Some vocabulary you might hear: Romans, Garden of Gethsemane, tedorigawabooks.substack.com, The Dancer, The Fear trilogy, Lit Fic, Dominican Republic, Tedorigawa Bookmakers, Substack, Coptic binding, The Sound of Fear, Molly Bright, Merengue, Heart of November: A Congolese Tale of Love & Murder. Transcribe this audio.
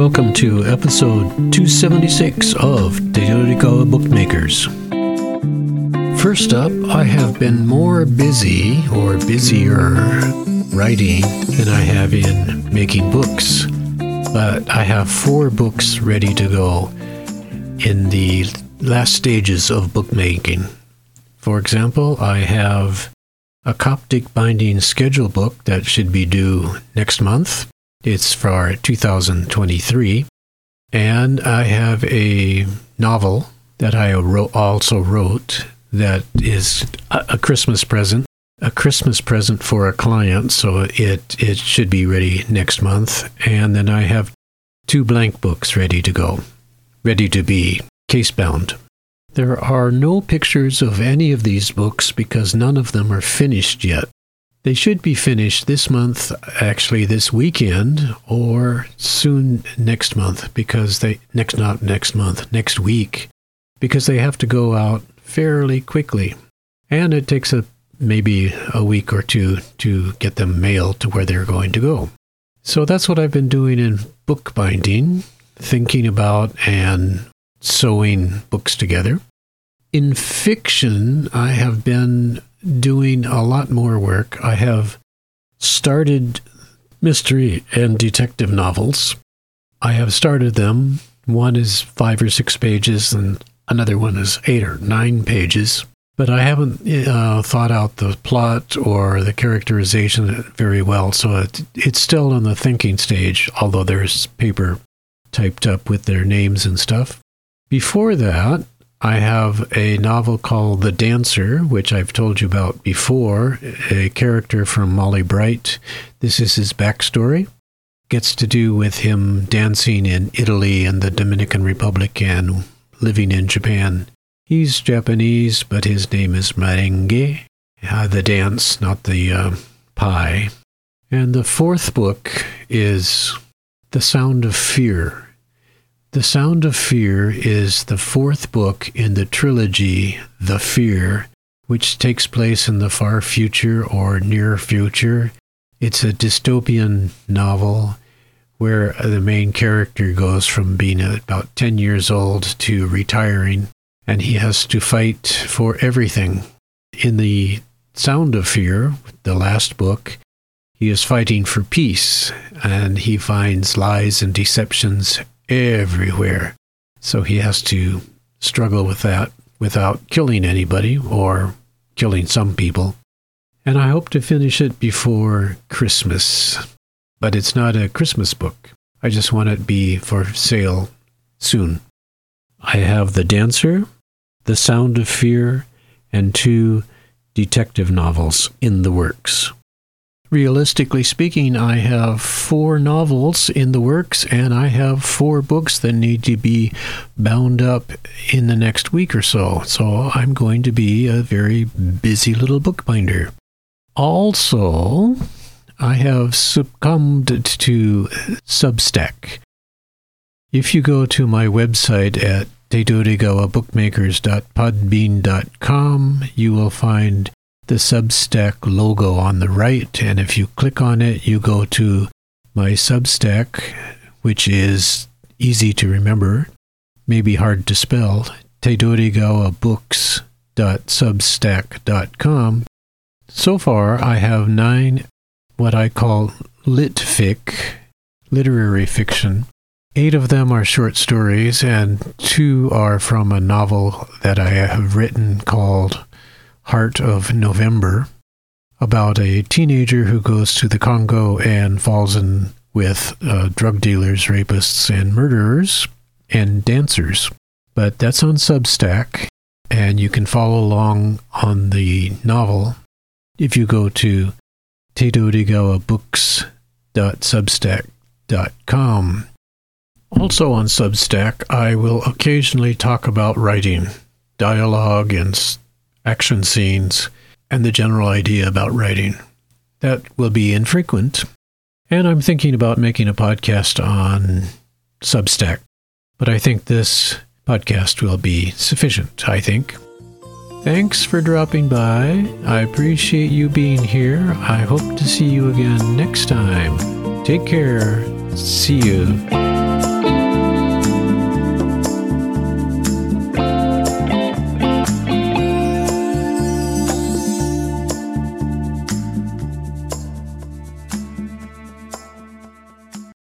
welcome to episode 276 of Tedorigawa Bookmakers. First up, I have been more busy or busier writing than I have in making books, but I have 4 books ready to go in the last stages of bookmaking. For example, I have a Coptic binding schedule book that should be due next month. It's for 2023. And I have a novel that I also wrote that is a Christmas present. A Christmas present for a client, so it should be ready next month. And then I have 2 blank books ready to go, ready to be case-bound. There are no pictures of any of these books because none of them are finished yet. They should be finished this month, actually this weekend, or soon next month, because next week, because they have to go out fairly quickly. And it takes maybe a week or two to get them mailed to where they're going to go. So that's what I've been doing in bookbinding, thinking about and sewing books together. In fiction, I have been doing a lot more work. I have started mystery and detective novels. I have started them. One is 5 or 6 pages, and another one is 8 or 9 pages. But I haven't thought out the plot or the characterization very well, so it's still on the thinking stage, although there's paper typed up with their names and stuff. Before that, I have a novel called The Dancer, which I've told you about before, a character from Molly Bright. This is his backstory. Gets to do with him dancing in Italy and the Dominican Republic and living in Japan. He's Japanese, but his name is Merengue, the dance, not the pie. And the 4th book is The Sound of Fear. The Sound of Fear is the 4th book in the trilogy, The Fear, which takes place in the far future or near future. It's a dystopian novel where the main character goes from being about 10 years old to retiring, and he has to fight for everything. In The Sound of Fear, the last book, he is fighting for peace, and he finds lies and deceptions everywhere. So he has to struggle with that without killing anybody or killing some people. And I hope to finish it before Christmas. But it's not a Christmas book. I just want it to be for sale soon. I have The Dancer, The Sound of Fear, and 2 detective novels in the works. Realistically speaking, I have 4 novels in the works, and I have 4 books that need to be bound up in the next week or so. So I'm going to be a very busy little bookbinder. Also, I have succumbed to Substack. If you go to my website at tedorigawabookmakers.podbean.com, you will find the Substack logo on the right, and if you click on it, you go to my Substack, which is easy to remember, maybe hard to spell, tedorigawabooks.substack.com. So far, I have 9 what I call litfic, literary fiction. 8 of them are short stories, and 2 are from a novel that I have written called Heart of November, about a teenager who goes to the Congo and falls in with drug dealers, rapists, and murderers, and dancers. But that's on Substack, and you can follow along on the novel if you go to tedorigawabooks.substack.com. Also on Substack, I will occasionally talk about writing, dialogue, and action scenes, and the general idea about writing. That will be infrequent, and I'm thinking about making a podcast on Substack, but I think this podcast will be sufficient, I think. Thanks for dropping by. I appreciate you being here. I hope to see you again next time. Take care. See you.